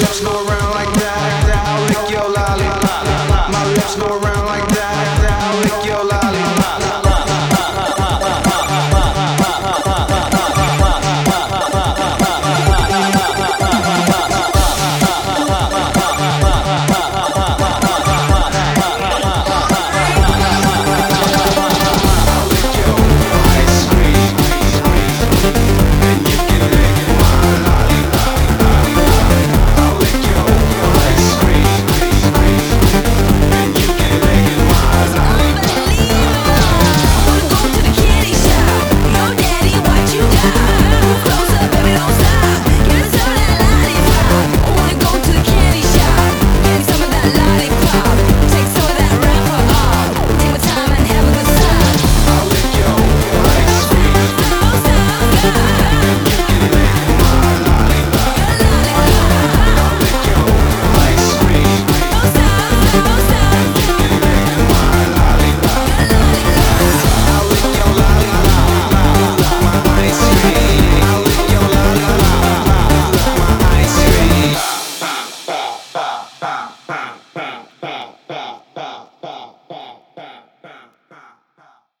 Let's go around like that.